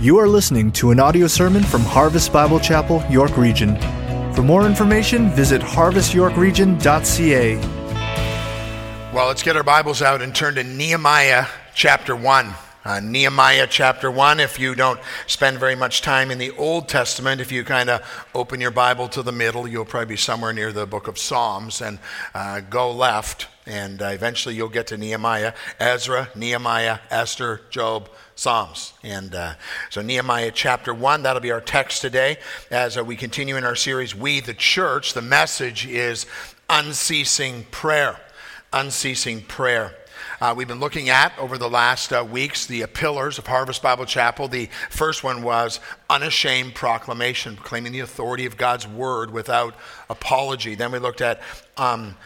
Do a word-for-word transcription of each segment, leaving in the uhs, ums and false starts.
You are listening to an audio sermon from Harvest Bible Chapel, York Region. For more information, visit harvest york region dot c a. Well, let's get our Bibles out and turn to Nehemiah chapter one. Uh, Nehemiah chapter one, if you don't spend very much time in the Old Testament, if you kind of open your Bible to the middle, you'll probably be somewhere near the book of Psalms and uh, go left, and uh, eventually you'll get to Nehemiah, Ezra, Nehemiah, Esther, Job, Psalms. And uh, so Nehemiah chapter one, that'll be our text today as uh, we continue in our series, We the Church. The message is unceasing prayer, unceasing prayer. Uh, we've been looking at, over the last uh, weeks, the uh, pillars of Harvest Bible Chapel. The first one was unashamed proclamation, proclaiming the authority of God's word without apology. Then we looked at um,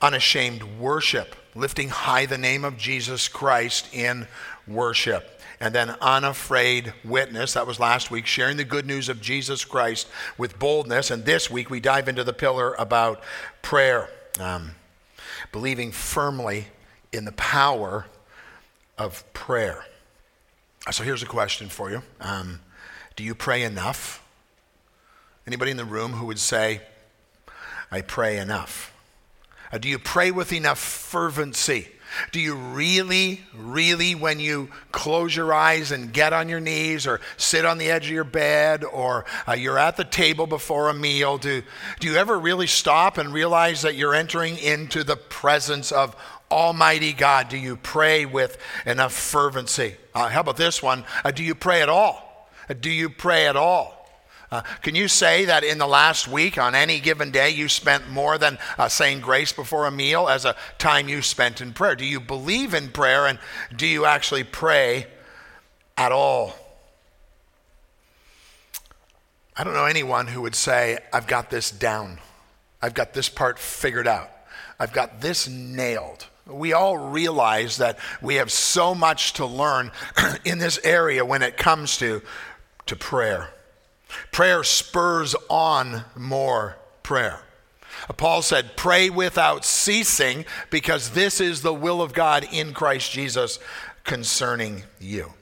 unashamed worship, lifting high the name of Jesus Christ in worship. And then unafraid witness, that was last week, sharing the good news of Jesus Christ with boldness. And this week we dive into the pillar about prayer, um, believing firmly in the power of prayer. So here's a question for you. Um, do you pray enough? Anybody in the room who would say, I pray enough? Uh, do you pray with enough fervency? Do you really, really, when you close your eyes and get on your knees or sit on the edge of your bed or uh, you're at the table before a meal, do, do you ever really stop and realize that you're entering into the presence of Almighty God? Do you pray with enough fervency? Uh, how about this one? Uh, do you pray at all? Uh, do you pray at all? Uh, can you say that in the last week, on any given day, you spent more than uh, saying grace before a meal as a time you spent in prayer? Do you believe in prayer, and do you actually pray at all? I don't know anyone who would say, I've got this down. I've got this part figured out. I've got this nailed. We all realize that we have so much to learn in this area when it comes to, to prayer. Prayer spurs on more prayer. Paul said, pray without ceasing, because this is the will of God in Christ Jesus concerning you.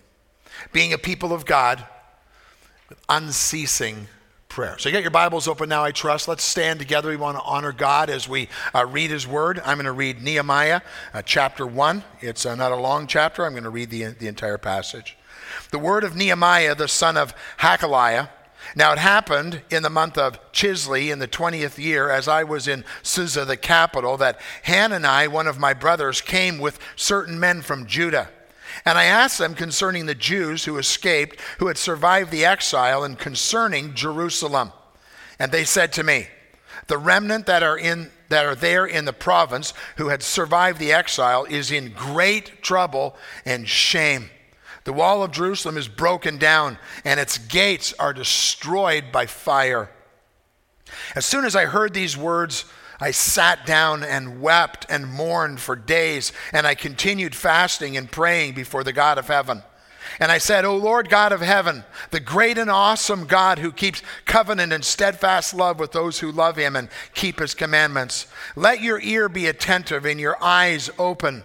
Being a people of God, unceasing prayer. So you got your Bibles open now, I trust. Let's stand together. We want to honor God as we uh, read his word. I'm going to read Nehemiah uh, chapter one. It's uh, not a long chapter. I'm going to read the, the entire passage. The word of Nehemiah, the son of Hakaliah. Now it happened in the month of Chisley in the twentieth year, as I was in Susa, the capital, that Hanani, one of my brothers, came with certain men from Judah. And I asked them concerning the Jews who escaped, who had survived the exile, and concerning Jerusalem. And they said to me, the remnant that are in that are there in the province who had survived the exile is in great trouble and shame. The wall of Jerusalem is broken down, and its gates are destroyed by fire. As soon as I heard these words, I sat down and wept and mourned for days, and I continued fasting and praying before the God of heaven. And I said, O Lord God of heaven, the great and awesome God who keeps covenant and steadfast love with those who love him and keep his commandments, let your ear be attentive and your eyes open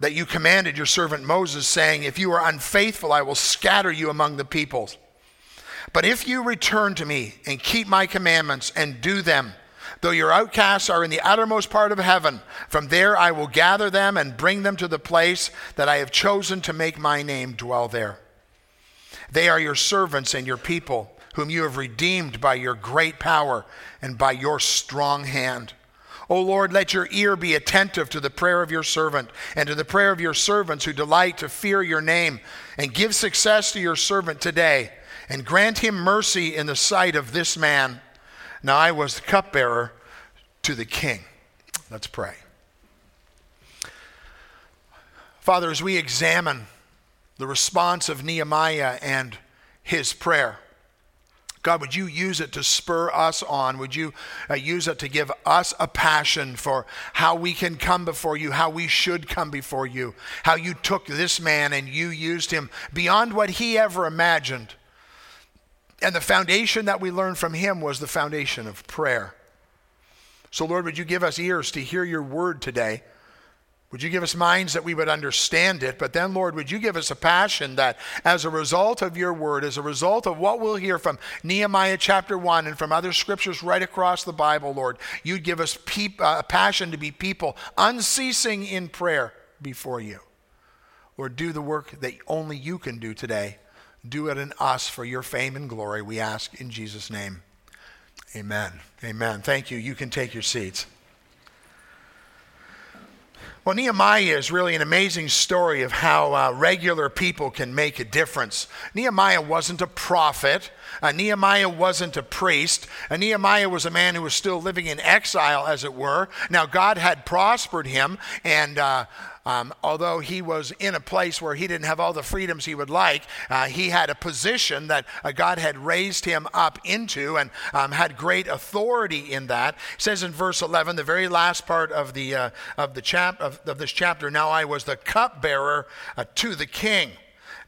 that you commanded your servant Moses, saying, if you are unfaithful, I will scatter you among the peoples. But if you return to me and keep my commandments and do them, though your outcasts are in the uttermost part of heaven, from there I will gather them and bring them to the place that I have chosen to make my name dwell there. They are your servants and your people, whom you have redeemed by your great power and by your strong hand. O Lord, let your ear be attentive to the prayer of your servant and to the prayer of your servants who delight to fear your name, and give success to your servant today, and grant him mercy in the sight of this man. Now I was the cupbearer to the king. Let's pray. Father, as we examine the response of Nehemiah and his prayer, God, would you use it to spur us on? Would you uh, use it to give us a passion for how we can come before you, how we should come before you, how you took this man and you used him beyond what he ever imagined. And the foundation that we learned from him was the foundation of prayer. So Lord, would you give us ears to hear your word today? Would you give us minds that we would understand it? But then, Lord, would you give us a passion that as a result of your word, as a result of what we'll hear from Nehemiah chapter one and from other scriptures right across the Bible, Lord, you'd give us peop- uh, a passion to be people unceasing in prayer before you. Lord, do the work that only you can do today. Do it in us for your fame and glory, we ask in Jesus' name. Amen. Amen. Thank you. You can take your seats. Well, Nehemiah is really an amazing story of how uh, regular people can make a difference. Nehemiah wasn't a prophet. Uh, Nehemiah wasn't a priest. Uh, Nehemiah was a man who was still living in exile, as it were. Now, God had prospered him, and uh, um, although he was in a place where he didn't have all the freedoms he would like, uh, he had a position that uh, God had raised him up into and um, had great authority in that. It says in verse eleven, the very last part of the uh, of the chap of Of this chapter, now I was the cupbearer uh, to the king.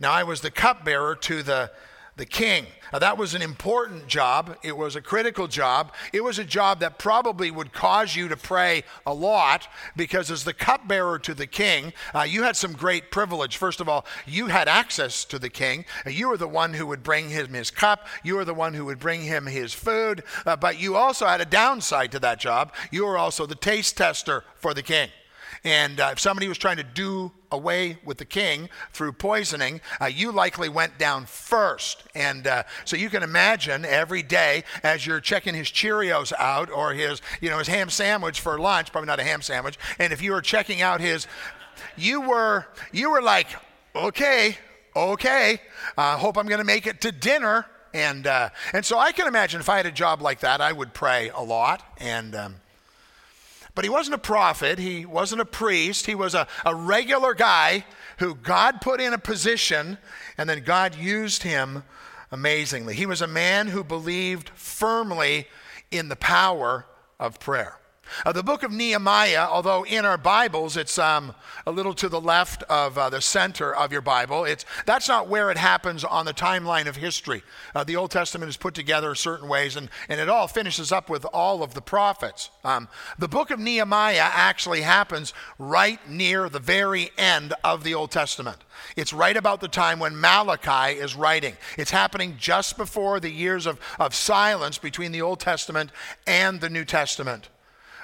Now I was the cupbearer to the the king. Now, that was an important job. It was a critical job. It was a job that probably would cause you to pray a lot, because as the cupbearer to the king, uh, you had some great privilege. First of all, you had access to the king. You were the one who would bring him his cup. You were the one who would bring him his food. Uh, but you also had a downside to that job. You were also the taste tester for the king. And uh, if somebody was trying to do away with the king through poisoning, uh, you likely went down first. And uh, so you can imagine every day as you're checking his Cheerios out or his, you know, his ham sandwich for lunch, probably not a ham sandwich. And if you were checking out his, you were, you were like, okay, okay, I uh, hope I'm going to make it to dinner. And, uh, and so I can imagine if I had a job like that, I would pray a lot. And, um, But he wasn't a prophet, he wasn't a priest, he was a, a regular guy who God put in a position, and then God used him amazingly. He was a man who believed firmly in the power of prayer. Uh, the book of Nehemiah, although in our Bibles, it's um, a little to the left of uh, the center of your Bible. It's that's not where it happens on the timeline of history. Uh, the Old Testament is put together certain ways, and, and it all finishes up with all of the prophets. Um, the book of Nehemiah actually happens right near the very end of the Old Testament. It's right about the time when Malachi is writing. It's happening just before the years of, of silence between the Old Testament and the New Testament.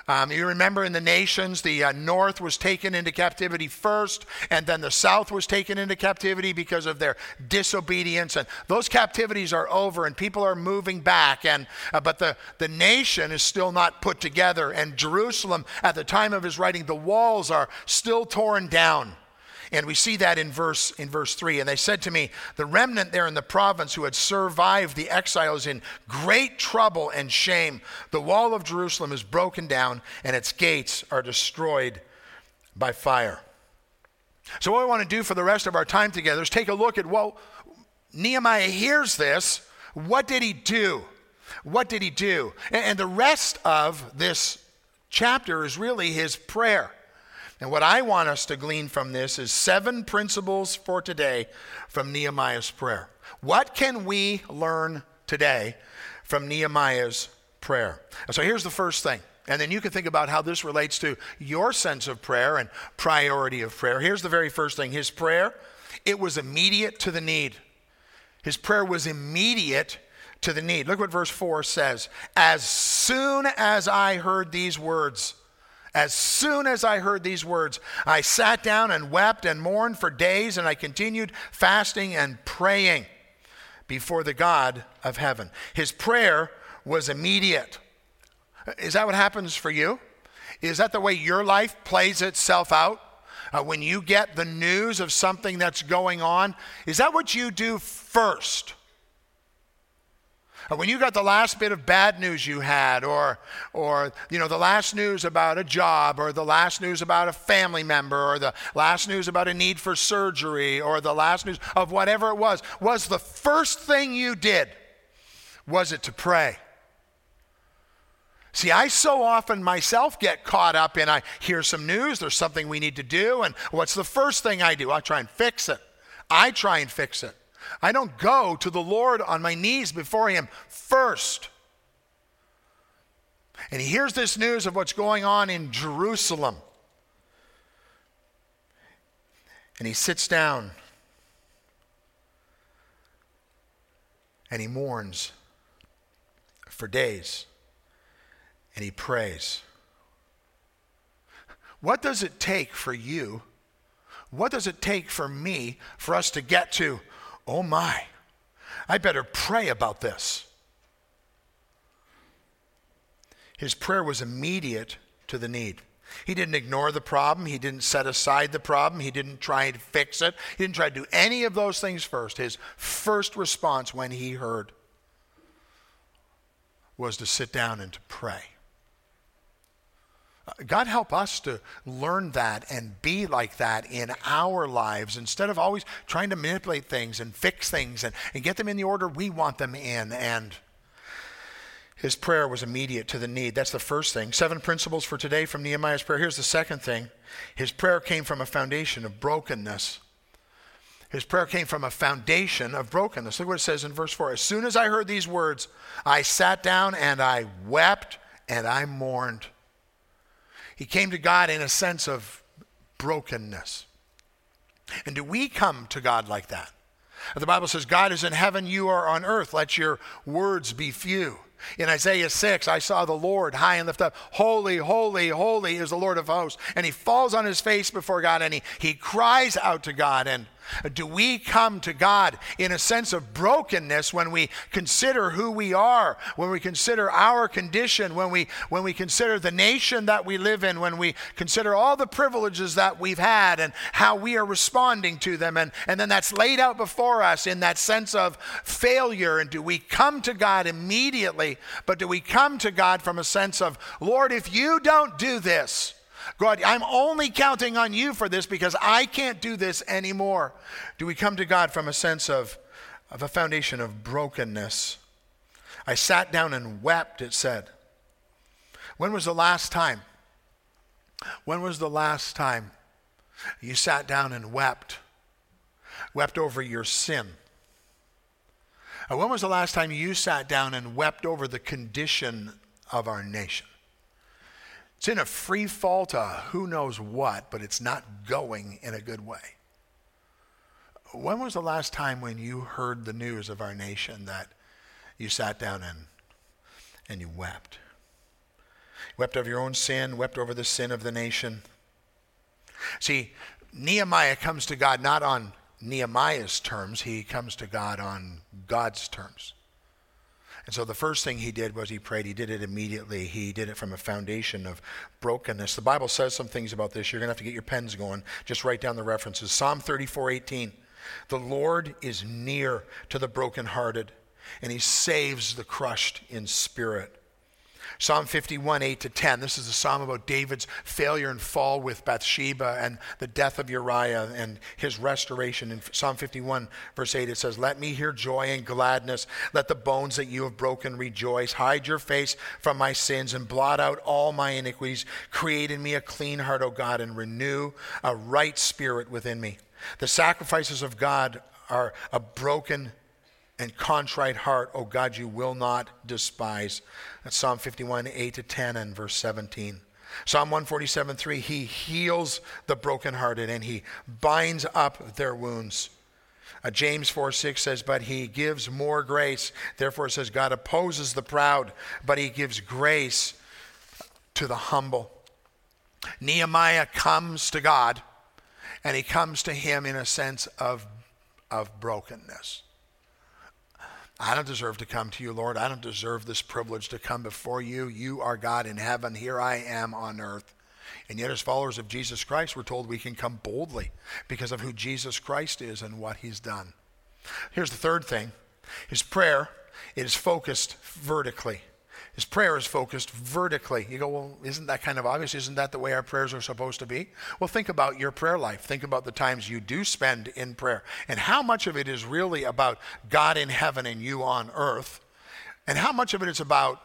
Um, you remember in the nations, the uh, north was taken into captivity first, and then the south was taken into captivity because of their disobedience. And those captivities are over, and people are moving back. And uh, but the, the nation is still not put together. And Jerusalem, at the time of his writing, the walls are still torn down. And we see that in verse in verse three. And they said to me, the remnant there in the province who had survived the exiles in great trouble and shame, the wall of Jerusalem is broken down and its gates are destroyed by fire. So what we want to do for the rest of our time together is take a look at, well, Nehemiah hears this. What did he do? What did he do? And, and the rest of this chapter is really his prayer. And what I want us to glean from this is seven principles for today from Nehemiah's prayer. What can we learn today from Nehemiah's prayer? So here's the first thing. And then you can think about how this relates to your sense of prayer and priority of prayer. Here's the very first thing. His prayer, it was immediate to the need. His prayer was immediate to the need. Look what verse four says. As soon as I heard these words, As soon as I heard these words, I sat down and wept and mourned for days, and I continued fasting and praying before the God of heaven. His prayer was immediate. Is that what happens for you? Is that the way your life plays itself out? Uh, when you get the news of something that's going on, is that what you do first? When you got the last bit of bad news you had, or, or you know, the last news about a job, or the last news about a family member, or the last news about a need for surgery, or the last news of whatever it was, was the first thing you did, was it to pray? See, I so often myself get caught up in, I hear some news, there's something we need to do, and what's the first thing I do? I try and fix it. I try and fix it. I don't go to the Lord on my knees before him first. And he hears this news of what's going on in Jerusalem. And he sits down. And he mourns for days. And he prays. What does it take for you? What does it take for me for us to get to, oh my, I better pray about this? His prayer was immediate to the need. He didn't ignore the problem. He didn't set aside the problem. He didn't try to fix it. He didn't try to do any of those things first. His first response when he heard was to sit down and to pray. God help us to learn that and be like that in our lives instead of always trying to manipulate things and fix things and, and get them in the order we want them in. And his prayer was immediate to the need. That's the first thing. Seven principles for today from Nehemiah's prayer. Here's the second thing. His prayer came from a foundation of brokenness. His prayer came from a foundation of brokenness. Look what it says in verse four. As soon as I heard these words, I sat down and I wept and I mourned. He came to God in a sense of brokenness. And do we come to God like that? The Bible says, God is in heaven, you are on earth. Let your words be few. In Isaiah six, I saw the Lord high and lifted up. Holy, holy, holy is the Lord of hosts. And he falls on his face before God and he, he cries out to God. And do we come to God in a sense of brokenness when we consider who we are, when we consider our condition, when we, when we consider the nation that we live in, when we consider all the privileges that we've had and how we are responding to them, and, and then that's laid out before us in that sense of failure? And do we come to God immediately, but do we come to God from a sense of, Lord, if you don't do this, God, I'm only counting on you for this because I can't do this anymore? Do we come to God from a sense of, of a foundation of brokenness? I sat down and wept, it said. When was the last time? When was the last time you sat down and wept? Wept over your sin? When was the last time you sat down and wept over the condition of our nation? It's in a free fall to who knows what, but it's not going in a good way. When was the last time when you heard the news of our nation that you sat down and, and you wept? Wept over your own sin, wept over the sin of the nation. See, Nehemiah comes to God not on Nehemiah's terms. He comes to God on God's terms. And so the first thing he did was he prayed. He did it immediately. He did it from a foundation of brokenness. The Bible says some things about this. You're going to have to get your pens going. Just write down the references. Psalm thirty-four eighteen. The Lord is near to the brokenhearted, and he saves the crushed in spirit. Psalm fifty-one, eight to ten. This is a psalm about David's failure and fall with Bathsheba and the death of Uriah and his restoration. In Psalm fifty-one, verse eight, it says, let me hear joy and gladness. Let the bones that you have broken rejoice. Hide your face from my sins and blot out all my iniquities. Create in me a clean heart, O God, and renew a right spirit within me. The sacrifices of God are a broken and contrite heart, O God, you will not despise. That's Psalm fifty-one, eight to ten and verse seventeen. Psalm one forty-seven, three, he heals the brokenhearted and he binds up their wounds. Uh, James four, six says, but he gives more grace. Therefore it says, God opposes the proud, but he gives grace to the humble. Nehemiah comes to God, and he comes to him in a sense of, of brokenness. I don't deserve to come to you, Lord. I don't deserve this privilege to come before you. You are God in heaven. Here I am on earth. And yet as followers of Jesus Christ, we're told we can come boldly because of who Jesus Christ is and what he's done. Here's the third thing. His prayer is focused vertically. His prayer is focused vertically. You go, well, isn't that kind of obvious? Isn't that the way our prayers are supposed to be? Well, think about your prayer life. Think about the times you do spend in prayer and how much of it is really about God in heaven and you on earth And how much of it is about,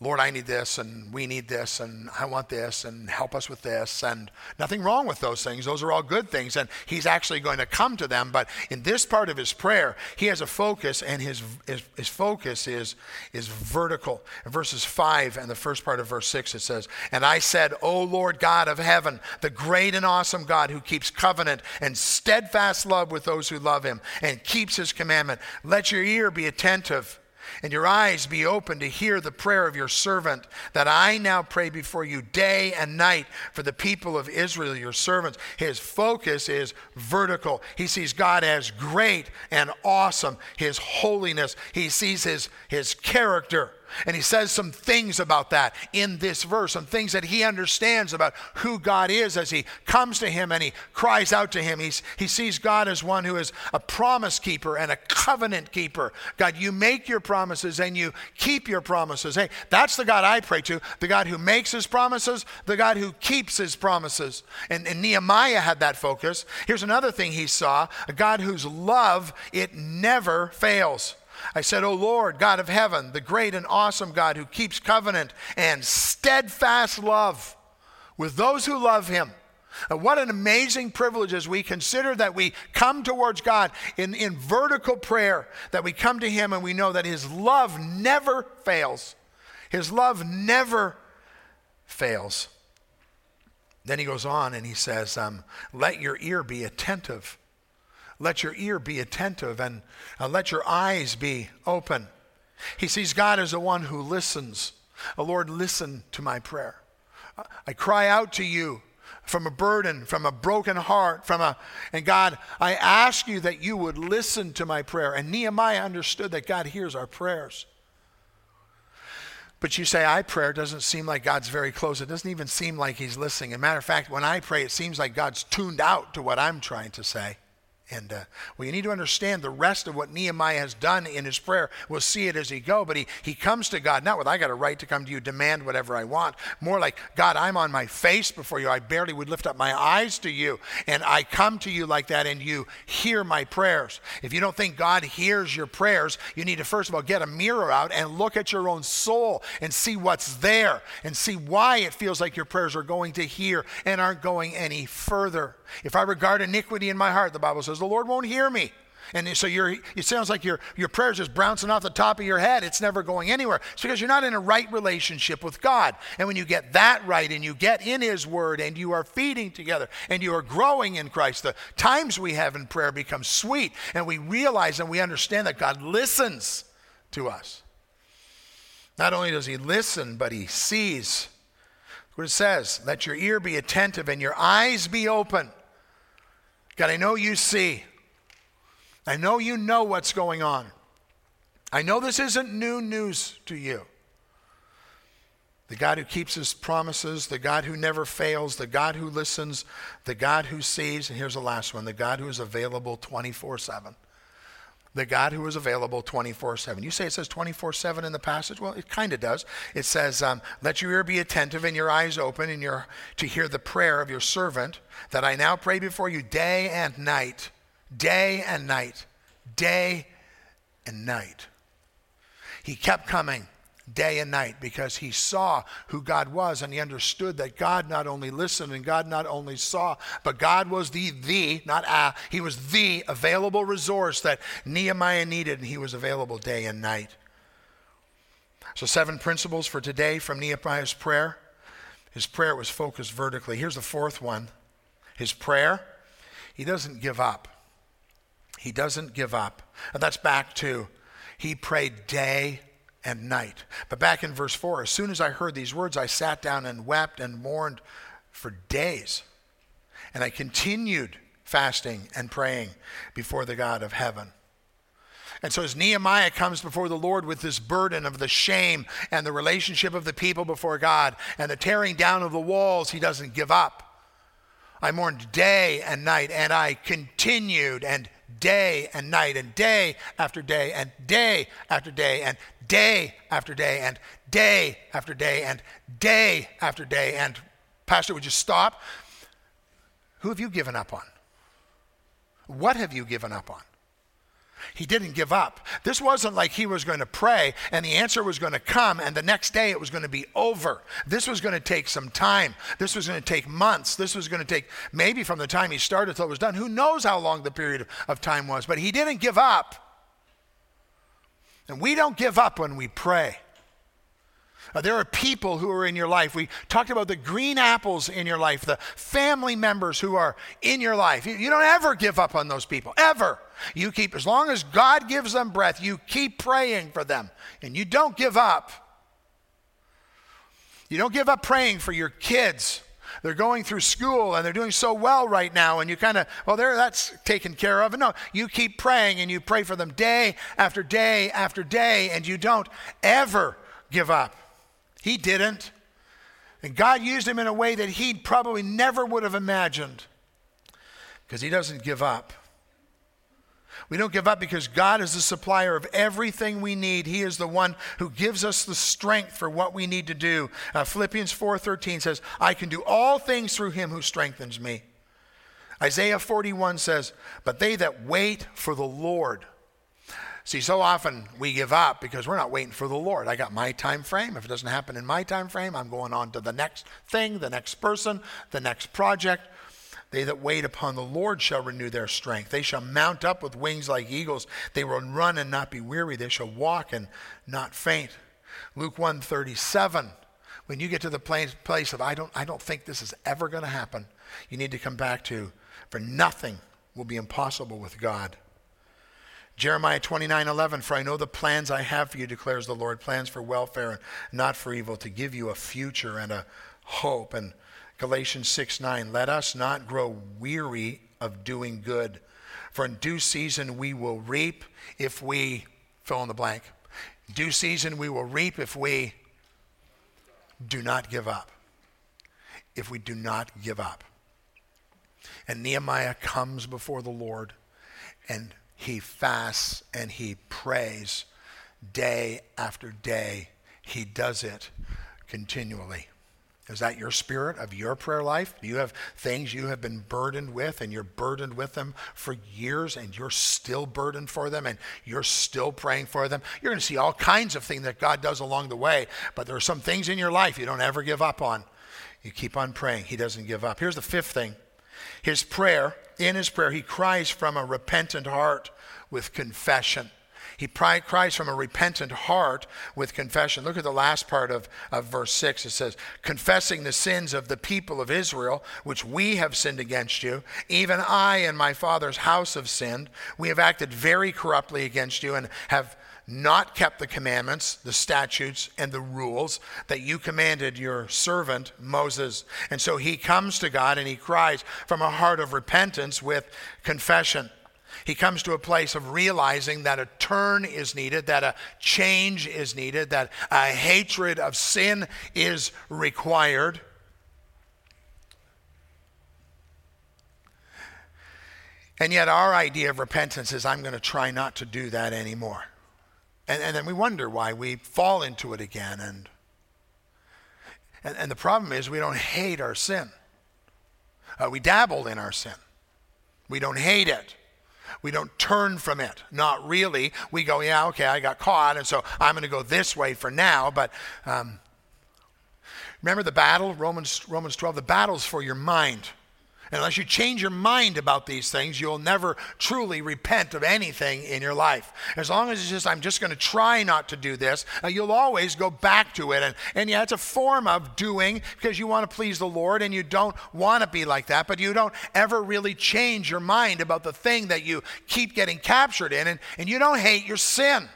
Lord, I need this, and we need this, and I want this, and help us with this, and nothing wrong with those things. Those are all good things, and he's actually going to come to them. But in this part of his prayer, he has a focus, and his his, his focus is, is vertical. In verses five and the first part of verse six, it says, "And I said, O Lord God of heaven, the great and awesome God who keeps covenant and steadfast love with those who love him and keeps his commandment, let your ear be attentive and your eyes be open to hear the prayer of your servant that I now pray before you day and night for the people of Israel, your servants." His focus is vertical. He sees God as great and awesome, his holiness. He sees his, his character. And he says some things about that in this verse, some things that he understands about who God is as he comes to him and he cries out to him. He's, he sees God as one who is a promise keeper and a covenant keeper. God, you make your promises and you keep your promises. Hey, that's the God I pray to, the God who makes his promises, the God who keeps his promises. And, and Nehemiah had that focus. Here's another thing he saw, a God whose love, it never fails. I said, O Lord, God of heaven, the great and awesome God who keeps covenant and steadfast love with those who love him. And what an amazing privilege as we consider that we come towards God in, in vertical prayer, that we come to him and we know that his love never fails. His love never fails. Then he goes on and he says, um, let your ear be attentive. Let your ear be attentive and uh, let your eyes be open. He sees God as the one who listens. Oh, Lord, listen to my prayer. I cry out to you from a burden, from a broken heart, from a, and God, I ask you that you would listen to my prayer. And Nehemiah understood that God hears our prayers. But you say, I pray, it doesn't seem like God's very close. It doesn't even seem like he's listening. As a matter of fact, when I pray, it seems like God's tuned out to what I'm trying to say. And uh, well, you need to understand the rest of what Nehemiah has done in his prayer. We'll see it as he go, but he, he comes to God, not with, I got a right to come to you, demand whatever I want. More like, God, I'm on my face before you. I barely would lift up my eyes to you. And I come to you like that and you hear my prayers. If you don't think God hears your prayers, you need to first of all get a mirror out and look at your own soul and see what's there and see why it feels like your prayers are going to hear and aren't going any further. If I regard iniquity in my heart, the Bible says, the Lord won't hear me. And so you're, it sounds like your, your prayer's just bouncing off the top of your head. It's never going anywhere. It's because you're not in a right relationship with God. And when you get that right and you get in his word and you are feeding together and you are growing in Christ, the times we have in prayer become sweet. And we realize and we understand that God listens to us. Not only does he listen, but he sees. What it says, let your ear be attentive and your eyes be open. God, I know you see. I know you know what's going on. I know this isn't new news to you. The God who keeps his promises, the God who never fails, the God who listens, the God who sees, and here's the last one, the God who is available twenty-four seven. The God who is available twenty-four seven. You say it says twenty-four seven in the passage? Well, it kind of does. It says, um, let your ear be attentive and your eyes open and your, to hear the prayer of your servant that I now pray before you day and night, day and night, day and night. He kept coming day and night because he saw who God was and he understood that God not only listened and God not only saw, but God was the, the, not a, he was the available resource that Nehemiah needed, and he was available day and night. So seven principles for today from Nehemiah's prayer. His prayer was focused vertically. Here's the fourth one. His prayer, he doesn't give up. He doesn't give up. And that's back to, he prayed day and night. But back in verse four, as soon as I heard these words, I sat down and wept and mourned for days. And I continued fasting and praying before the God of heaven. And so as Nehemiah comes before the Lord with this burden of the shame and the relationship of the people before God and the tearing down of the walls, he doesn't give up. I mourned day and night, and I continued and day and night and day after day and day after day and day after day and day after day and day after day. And Pastor, would you stop? Who have you given up on? What have you given up on? He didn't give up. This wasn't like he was going to pray and the answer was going to come and the next day it was going to be over. This was going to take some time. This was going to take months. This was going to take maybe from the time he started till it was done. Who knows how long the period of time was, but he didn't give up. And we don't give up when we pray. Uh, there are people who are in your life. We talked about the green apples in your life, the family members who are in your life. You, you don't ever give up on those people, ever. You keep, as long as God gives them breath, you keep praying for them and you don't give up. You don't give up praying for your kids. They're going through school and they're doing so well right now and you kind of, well, there, that's taken care of. And no, you keep praying and you pray for them day after day after day and you don't ever give up. He didn't. And God used him in a way that he probably never would have imagined because he doesn't give up. We don't give up because God is the supplier of everything we need. He is the one who gives us the strength for what we need to do. Uh, Philippians four thirteen says, I can do all things through him who strengthens me. Isaiah forty-one says, but they that wait for the Lord. See, so often we give up because we're not waiting for the Lord. I got my time frame. If it doesn't happen in my time frame, I'm going on to the next thing, the next person, the next project. They that wait upon the Lord shall renew their strength. They shall mount up with wings like eagles. They will run and not be weary. They shall walk and not faint. Luke one thirty-seven. When you get to the place of, I don't, I don't think this is ever going to happen, you need to come back to, for nothing will be impossible with God. Jeremiah twenty-nine eleven, for I know the plans I have for you, declares the Lord, plans for welfare and not for evil, to give you a future and a hope. And Galatians six nine, let us not grow weary of doing good, for in due season we will reap if we, fill in the blank, due season we will reap if we do not give up, if we do not give up. And Nehemiah comes before the Lord and he fasts and he prays day after day. He does it continually. Is that your spirit of your prayer life? Do you have things you have been burdened with and you're burdened with them for years and you're still burdened for them and you're still praying for them? You're going to see all kinds of things that God does along the way, but there are some things in your life you don't ever give up on. You keep on praying. He doesn't give up. Here's the fifth thing. His prayer, in his prayer, he cries from a repentant heart with confession. He pri- cries from a repentant heart with confession. Look at the last part of, of verse six. It says, confessing the sins of the people of Israel, which we have sinned against you. Even I and my father's house have sinned. We have acted very corruptly against you and have not kept the commandments, the statutes, and the rules that you commanded your servant Moses. And so he comes to God and he cries from a heart of repentance with confession. He comes to a place of realizing that a turn is needed, that a change is needed, that a hatred of sin is required. And yet our idea of repentance is, I'm going to try not to do that anymore. And, and then we wonder why we fall into it again. And, and, and the problem is we don't hate our sin. Uh, we dabble in our sin. We don't hate it. We don't turn from it. Not really. We go, yeah, okay, I got caught, and so I'm going to go this way for now. But um, remember the battle, Romans Romans twelve, the battle's for your mind. And unless you change your mind about these things, you'll never truly repent of anything in your life. As long as it's just, I'm just going to try not to do this, uh, you'll always go back to it. And, and yeah, it's a form of doing because you want to please the Lord and you don't want to be like that, but you don't ever really change your mind about the thing that you keep getting captured in, and, and you don't hate your sin.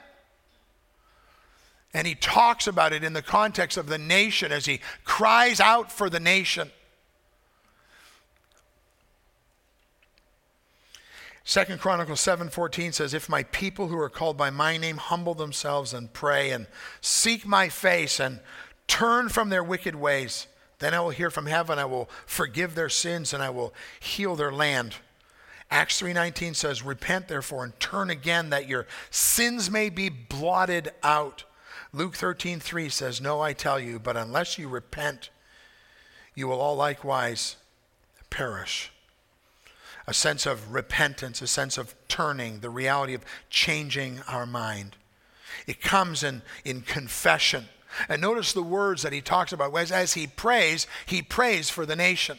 And he talks about it in the context of the nation as he cries out for the nation. Second Chronicles seven fourteen says, if my people who are called by my name humble themselves and pray and seek my face and turn from their wicked ways, then I will hear from heaven, I will forgive their sins, and I will heal their land. Acts three nineteen says, repent therefore and turn again that your sins may be blotted out. Luke thirteen three says, no, I tell you, but unless you repent, you will all likewise perish. a sense of repentance, a sense of turning, the reality of changing our mind. It comes in, in confession. And notice the words that he talks about. As, as he prays, he prays for the nation.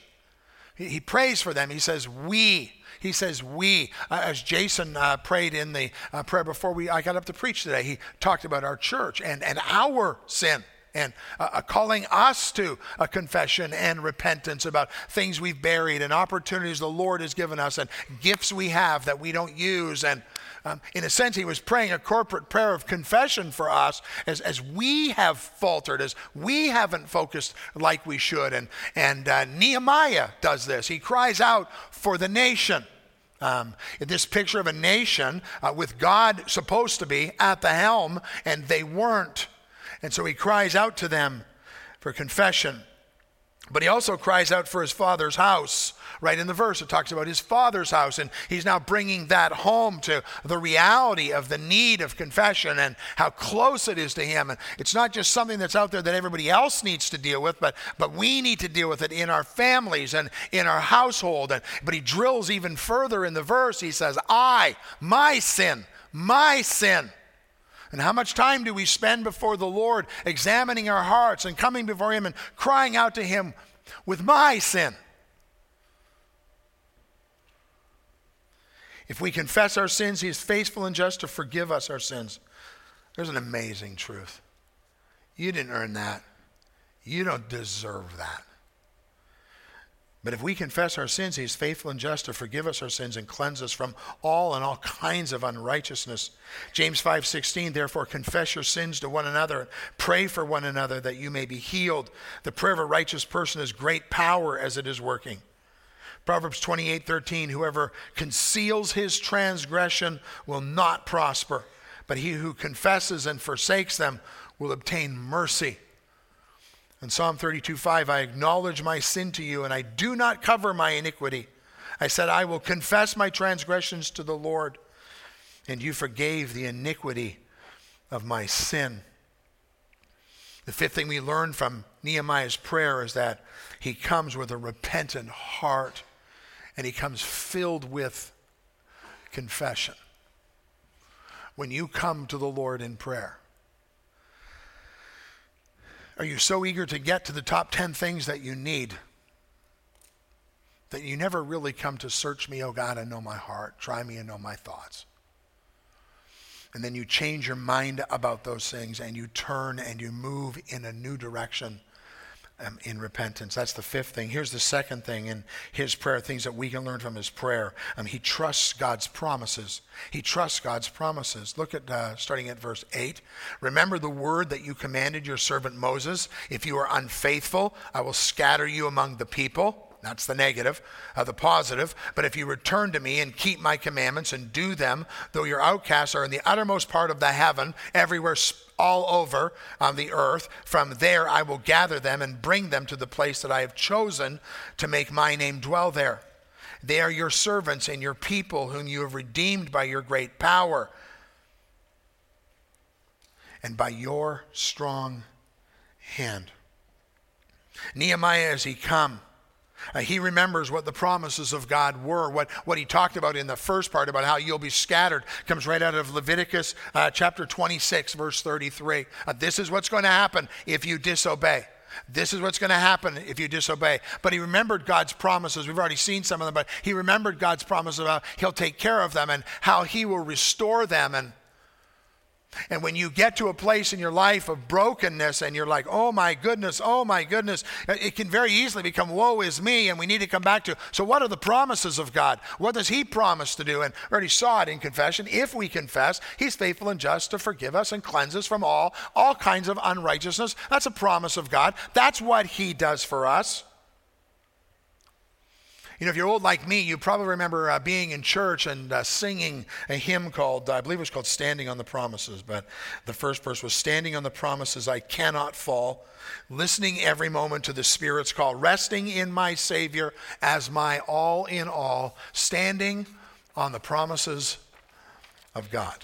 He, he prays for them. He says, we. He says, we. Uh, as Jason uh, prayed in the uh, prayer before we I got up to preach today, he talked about our church and, and our sin. And uh, calling us to a confession and repentance about things we've buried and opportunities the Lord has given us and gifts we have that we don't use. And um, in a sense, he was praying a corporate prayer of confession for us as, as we have faltered, as we haven't focused like we should. And, and uh, Nehemiah does this. He cries out for the nation. Um, this picture of a nation uh, with God supposed to be at the helm, and they weren't. And so he cries out to them for confession. But he also cries out for his father's house. Right in the verse, it talks about his father's house. And he's now bringing that home to the reality of the need of confession and how close it is to him. And it's not just something that's out there that everybody else needs to deal with, but, but we need to deal with it in our families and in our household. And, but he drills even further in the verse. He says, I, my sin, my sin. And how much time do we spend before the Lord examining our hearts and coming before him and crying out to him with my sin? If we confess our sins, he is faithful and just to forgive us our sins. There's an amazing truth. You didn't earn that. You don't deserve that. But if we confess our sins, he is faithful and just to forgive us our sins and cleanse us from all and all kinds of unrighteousness. James five sixteen, therefore confess your sins to one another, pray for one another that you may be healed. The prayer of a righteous person has great power as it is working. Proverbs twenty-eight thirteen, whoever conceals his transgression will not prosper, but he who confesses and forsakes them will obtain mercy. In Psalm thirty-two five, I acknowledge my sin to you, and I do not cover my iniquity. I said, I will confess my transgressions to the Lord, and you forgave the iniquity of my sin. The fifth thing we learn from Nehemiah's prayer is that he comes with a repentant heart, and he comes filled with confession. When you come to the Lord in prayer, are you so eager to get to the top ten things that you need that you never really come to search me, O God, and know my heart, try me and know my thoughts? And then you change your mind about those things and you turn and you move in a new direction um, in repentance. That's the fifth thing. Here's the second thing in his prayer, things that we can learn from his prayer. Um, he trusts God's promises. He trusts God's promises. Look at, uh, starting at verse eight. Remember the word that you commanded your servant Moses. If you are unfaithful, I will scatter you among the people. That's the negative, uh, the positive. But if you return to me and keep my commandments and do them, though your outcasts are in the uttermost part of the heaven, everywhere, all over on the earth, from there I will gather them and bring them to the place that I have chosen to make my name dwell there. They are your servants and your people whom you have redeemed by your great power and by your strong hand. Nehemiah, as he comes, Uh, he remembers what the promises of God were, what, what he talked about in the first part about how you'll be scattered. Comes right out of Leviticus uh, chapter twenty-six, verse thirty-three. Uh, this is what's going to happen if you disobey. This is what's going to happen if you disobey. But he remembered God's promises. We've already seen some of them, but he remembered God's promises about he'll take care of them and how he will restore them. And And when you get to a place in your life of brokenness and you're like, oh my goodness, oh my goodness, it can very easily become woe is me, and we need to come back to, so what are the promises of God? What does he promise to do? And we already saw it in confession. If we confess, he's faithful and just to forgive us and cleanse us from all, all kinds of unrighteousness. That's a promise of God. That's what he does for us. You know, if you're old like me, you probably remember uh, being in church and uh, singing a hymn called, uh, I believe it was called Standing on the Promises, but the first verse was, standing on the promises I cannot fall, listening every moment to the Spirit's call, resting in my Savior as my all in all, standing on the promises of God.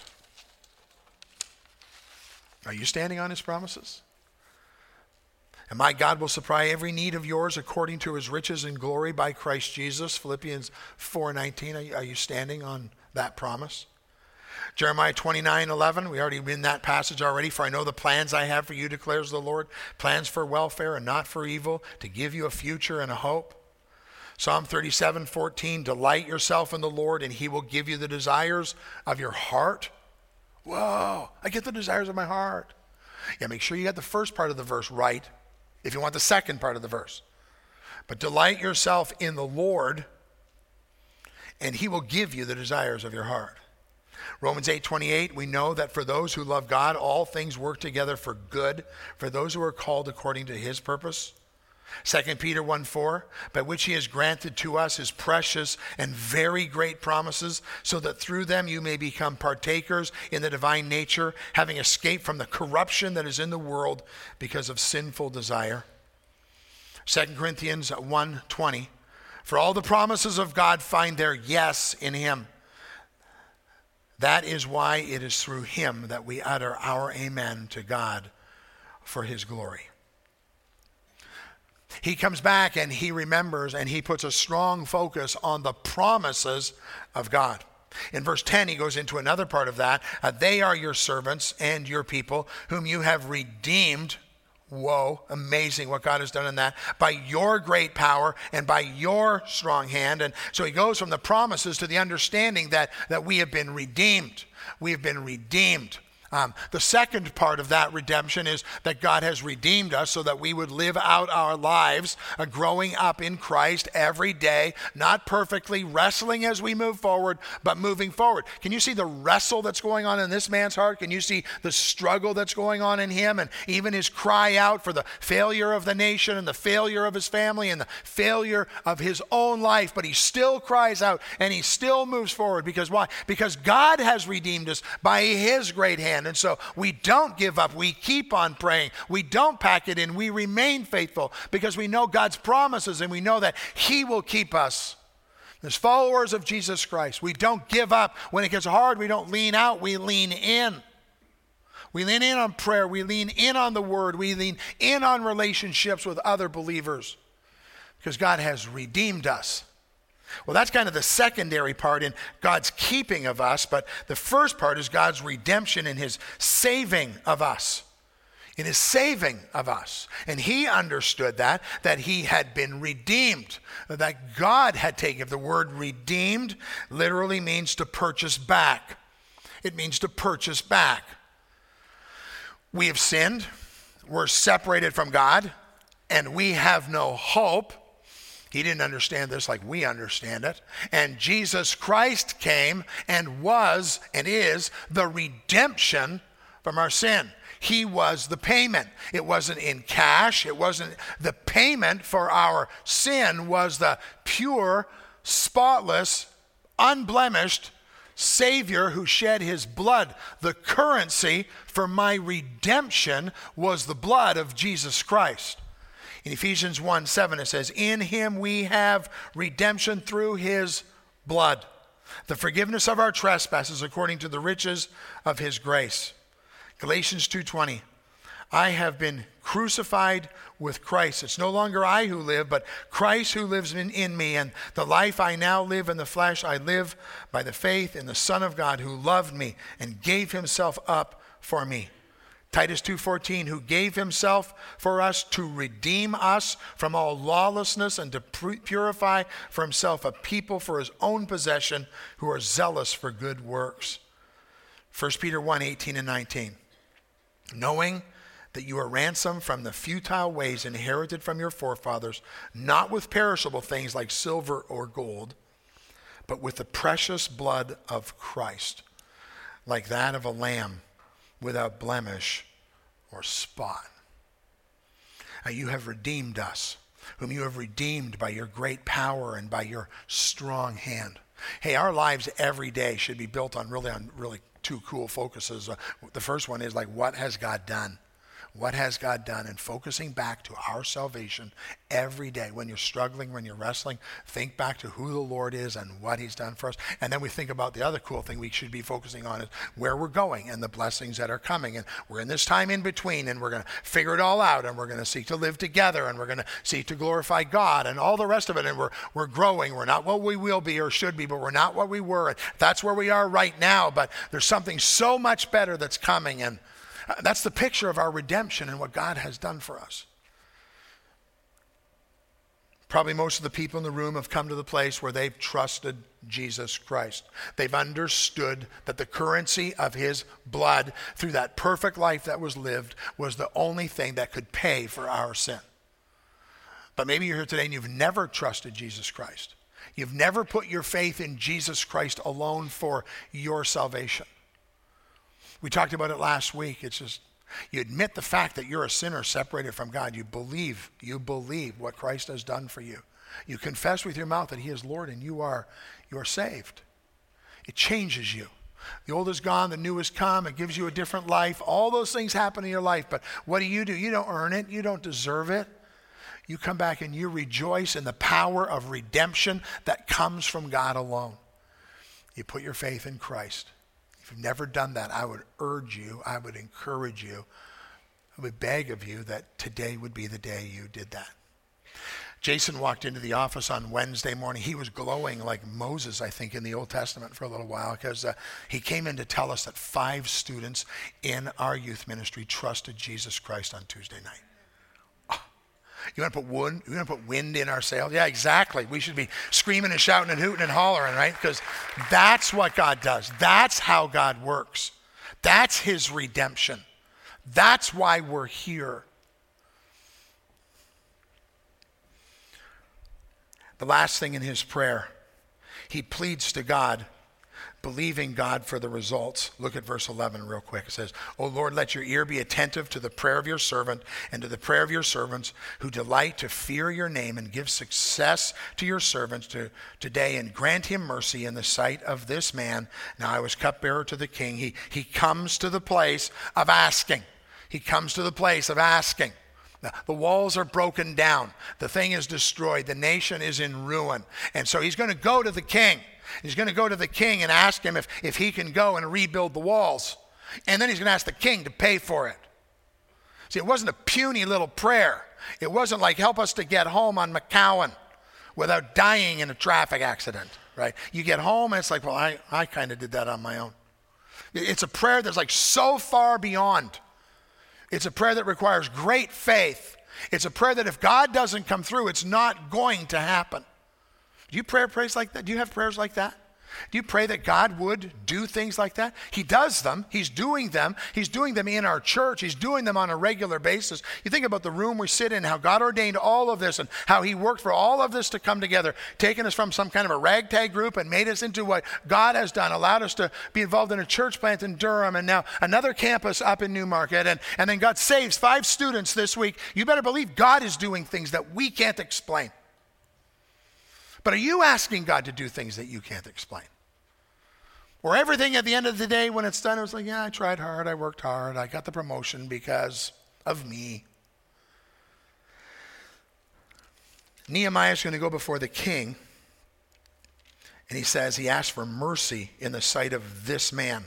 Are you standing on his promises? And my God will supply every need of yours according to his riches and glory by Christ Jesus. Philippians four nineteen. Are you standing on that promise? Jeremiah twenty-nine eleven. We already in that passage already. For I know the plans I have for you, declares the Lord. Plans for welfare and not for evil, to give you a future and a hope. Psalm thirty-seven fourteen. Delight yourself in the Lord and he will give you the desires of your heart. Whoa, I get the desires of my heart. Yeah, make sure you got the first part of the verse right if you want the second part of the verse. But delight yourself in the Lord, and he will give you the desires of your heart. Romans eight twenty-eight, we know that for those who love God, all things work together for good, for those who are called according to his purpose. Second Peter one four, by which he has granted to us his precious and very great promises, so that through them you may become partakers in the divine nature, having escaped from the corruption that is in the world because of sinful desire. Second Corinthians one twenty, for all the promises of God find their yes in him. That is why it is through him that we utter our amen to God for his glory. He comes back and he remembers and he puts a strong focus on the promises of God. In verse ten, he goes into another part of that. Uh, they are your servants and your people whom you have redeemed. Whoa, amazing what God has done in that. By your great power and by your strong hand. And so he goes from the promises to the understanding that, that we have been redeemed. We have been redeemed. Um, the second part of that redemption is that God has redeemed us so that we would live out our lives uh, growing up in Christ every day, not perfectly, wrestling as we move forward, but moving forward. Can you see the wrestle that's going on in this man's heart? Can you see the struggle that's going on in him, and even his cry out for the failure of the nation and the failure of his family and the failure of his own life? But he still cries out and he still moves forward. Because why? Because God has redeemed us by his great hand. And so we don't give up. We keep on praying. We don't pack it in. We remain faithful because we know God's promises and we know that he will keep us. As followers of Jesus Christ, we don't give up. When it gets hard, we don't lean out. We lean in. We lean in on prayer. We lean in on the word. We lean in on relationships with other believers because God has redeemed us. Well, that's kind of the secondary part in God's keeping of us, but the first part is God's redemption in his saving of us, in his saving of us. And he understood that, that he had been redeemed, that God had taken. The word redeemed literally means to purchase back. It means to purchase back. We have sinned, we're separated from God, and we have no hope. He didn't understand this like we understand it. And Jesus Christ came and was and is the redemption from our sin. He was the payment. It wasn't in cash. It wasn't the payment for our sin was the pure, spotless, unblemished Savior who shed his blood. The currency for my redemption was the blood of Jesus Christ. In Ephesians one seven, it says, in him we have redemption through his blood, the forgiveness of our trespasses according to the riches of his grace. Galatians two twenty, I have been crucified with Christ. It's no longer I who live, but Christ who lives in, in me. And the life I now live in the flesh, I live by the faith in the Son of God who loved me and gave himself up for me. Titus two fourteen, who gave himself for us to redeem us from all lawlessness and to purify for himself a people for his own possession who are zealous for good works. First Peter one eighteen and nineteen, knowing that you are ransomed from the futile ways inherited from your forefathers, not with perishable things like silver or gold, but with the precious blood of Christ, like that of a lamb, without blemish or spot. Now you have redeemed us, whom you have redeemed by your great power and by your strong hand. Hey, our lives every day should be built on really on really two cool focuses. Uh, the first one is like, what has God done? what has God done, and focusing back to our salvation every day. When you're struggling, when you're wrestling, think back to who the Lord is and what he's done for us. And then we think about the other cool thing we should be focusing on is where we're going and the blessings that are coming. And we're in this time in between, and we're going to figure it all out, and we're going to seek to live together, and we're going to seek to glorify God and all the rest of it. And we're we're growing. We're not what we will be or should be, but we're not what we were. And that's where we are right now. But there's something so much better that's coming. And that's the picture of our redemption and what God has done for us. Probably most of the people in the room have come to the place where they've trusted Jesus Christ. They've understood that the currency of his blood through that perfect life that was lived was the only thing that could pay for our sin. But maybe you're here today and you've never trusted Jesus Christ. You've never put your faith in Jesus Christ alone for your salvation. We talked about it last week. It's just, you admit the fact that you're a sinner separated from God. You believe, you believe what Christ has done for you. You confess with your mouth that he is Lord, and you are, you are saved. It changes you. The old is gone, the new is come. It gives you a different life. All those things happen in your life, but what do you do? You don't earn it. You don't deserve it. You come back and you rejoice in the power of redemption that comes from God alone. You put your faith in Christ. If you've never done that, I would urge you, I would encourage you, I would beg of you that today would be the day you did that. Jason walked into the office on Wednesday morning. He was glowing like Moses, I think, in the Old Testament for a little while, because uh, he came in to tell us that five students in our youth ministry trusted Jesus Christ on Tuesday night. You want to put wood? You want to put wind in our sails? Yeah, exactly. We should be screaming and shouting and hooting and hollering, right? Because that's what God does. That's how God works. That's his redemption. That's why we're here. The last thing in his prayer, he pleads to God, believing God for the results. Look at verse eleven real quick. It says, "O Lord, let your ear be attentive to the prayer of your servant and to the prayer of your servants who delight to fear your name, and give success to your servants to, today, and grant him mercy in the sight of this man. Now I was cupbearer to the king." He, he comes to the place of asking. He comes to the place of asking. The walls are broken down. The thing is destroyed. The nation is in ruin. And so he's going to go to the king. He's going to go to the king and ask him if, if he can go and rebuild the walls. And then he's going to ask the king to pay for it. See, it wasn't a puny little prayer. It wasn't like, help us to get home on McCowan without dying in a traffic accident, right? You get home and it's like, well, I, I kind of did that on my own. It's a prayer that's like so far beyond. It's a prayer that requires great faith. It's a prayer that if God doesn't come through, it's not going to happen. Do you pray prayers like that? Do you have prayers like that? Do you pray that God would do things like that? He does them. He's doing them. He's doing them in our church. He's doing them on a regular basis. You think about the room we sit in, how God ordained all of this and how he worked for all of this to come together, taking us from some kind of a ragtag group and made us into what God has done, allowed us to be involved in a church plant in Durham and now another campus up in Newmarket. And, and then God saves five students this week. You better believe God is doing things that we can't explain. But are you asking God to do things that you can't explain? Or everything at the end of the day when it's done, it was like, yeah, I tried hard, I worked hard, I got the promotion because of me. Nehemiah's going to go before the king, and he says he asked for mercy in the sight of this man.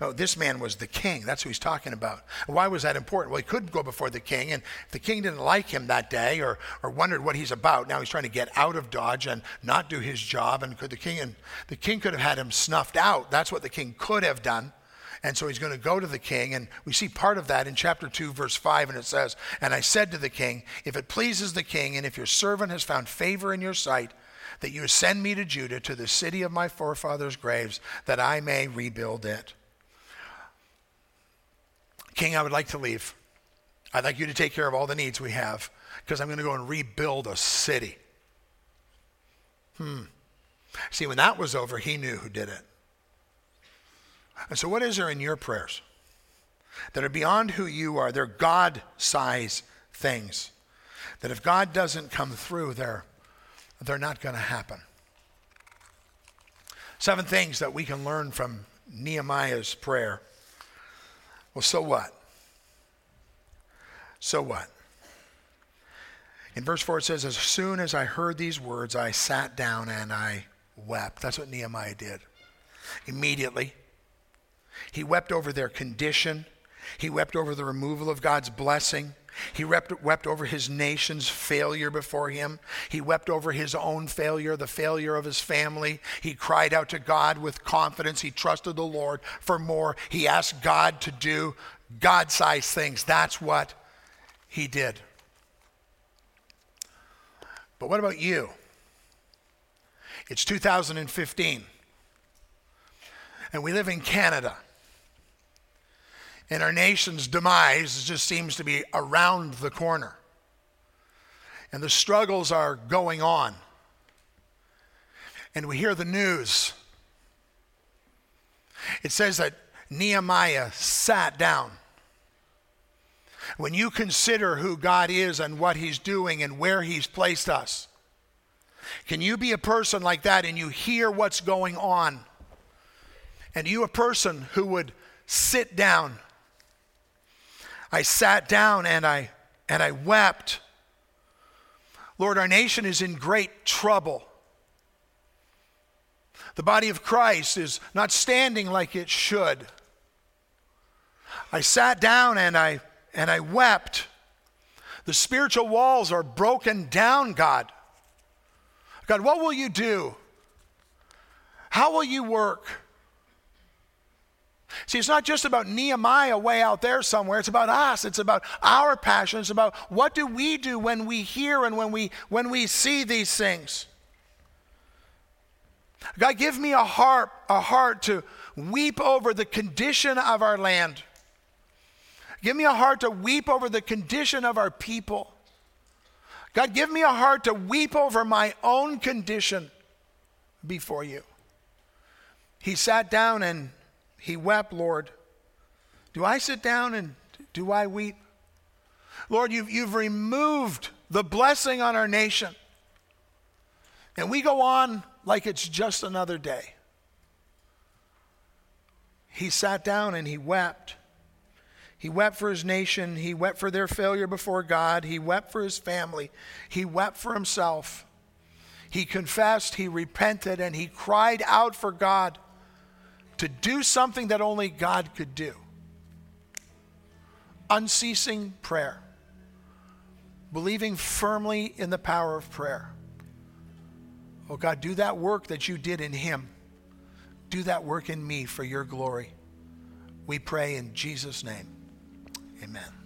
Oh, this man was the king. That's who he's talking about. Why was that important? Well, he couldn't go before the king, and if the king didn't like him that day or or wondered what he's about, now he's trying to get out of Dodge and not do his job. And could the king and the king could have had him snuffed out. That's what the king could have done. And so he's going to go to the king, and we see part of that in chapter two, verse five, and it says, "And I said to the king, if it pleases the king, and if your servant has found favor in your sight, that you send me to Judah, to the city of my forefathers' graves, that I may rebuild it." King, I would like to leave. I'd like you to take care of all the needs we have, because I'm going to go and rebuild a city. Hmm. See, when that was over, he knew who did it. And so what is there in your prayers that are beyond who you are? They're God-size things that if God doesn't come through, they're, they're not going to happen. Seven things that we can learn from Nehemiah's prayer. Well, so what? So what? In verse four, it says, as soon as I heard these words, I sat down and I wept. That's what Nehemiah did. Immediately, he wept over their condition. He wept over the removal of God's blessing. He wept, wept over his nation's failure before him. He wept over his own failure, the failure of his family. He cried out to God with confidence. He trusted the Lord for more. He asked God to do God-sized things. That's what he did. But what about you? It's two thousand fifteen, and we live in Canada. And our nation's demise just seems to be around the corner. And the struggles are going on. And we hear the news. It says that Nehemiah sat down. When you consider who God is and what he's doing and where he's placed us, can you be a person like that and you hear what's going on? And are you a person who would sit down? I sat down and I and I wept. Lord, our nation is in great trouble. The body of Christ is not standing like it should. I sat down and I and I wept. The spiritual walls are broken down, God. God, what will you do? How will you work? See, it's not just about Nehemiah way out there somewhere. It's about us. It's about our passion. It's about what do we do when we hear and when we when we see these things. God, give me a heart, a heart to weep over the condition of our land. Give me a heart to weep over the condition of our people. God, give me a heart to weep over my own condition before you. He sat down and he wept, Lord. Do I sit down and do I weep? Lord, you've, you've removed the blessing on our nation. And we go on like it's just another day. He sat down and he wept. He wept for his nation. He wept for their failure before God. He wept for his family. He wept for himself. He confessed, he repented, and he cried out for God to do something that only God could do. Unceasing prayer. Believing firmly in the power of prayer. Oh God, do that work that you did in him. Do that work in me for your glory. We pray in Jesus' name. Amen.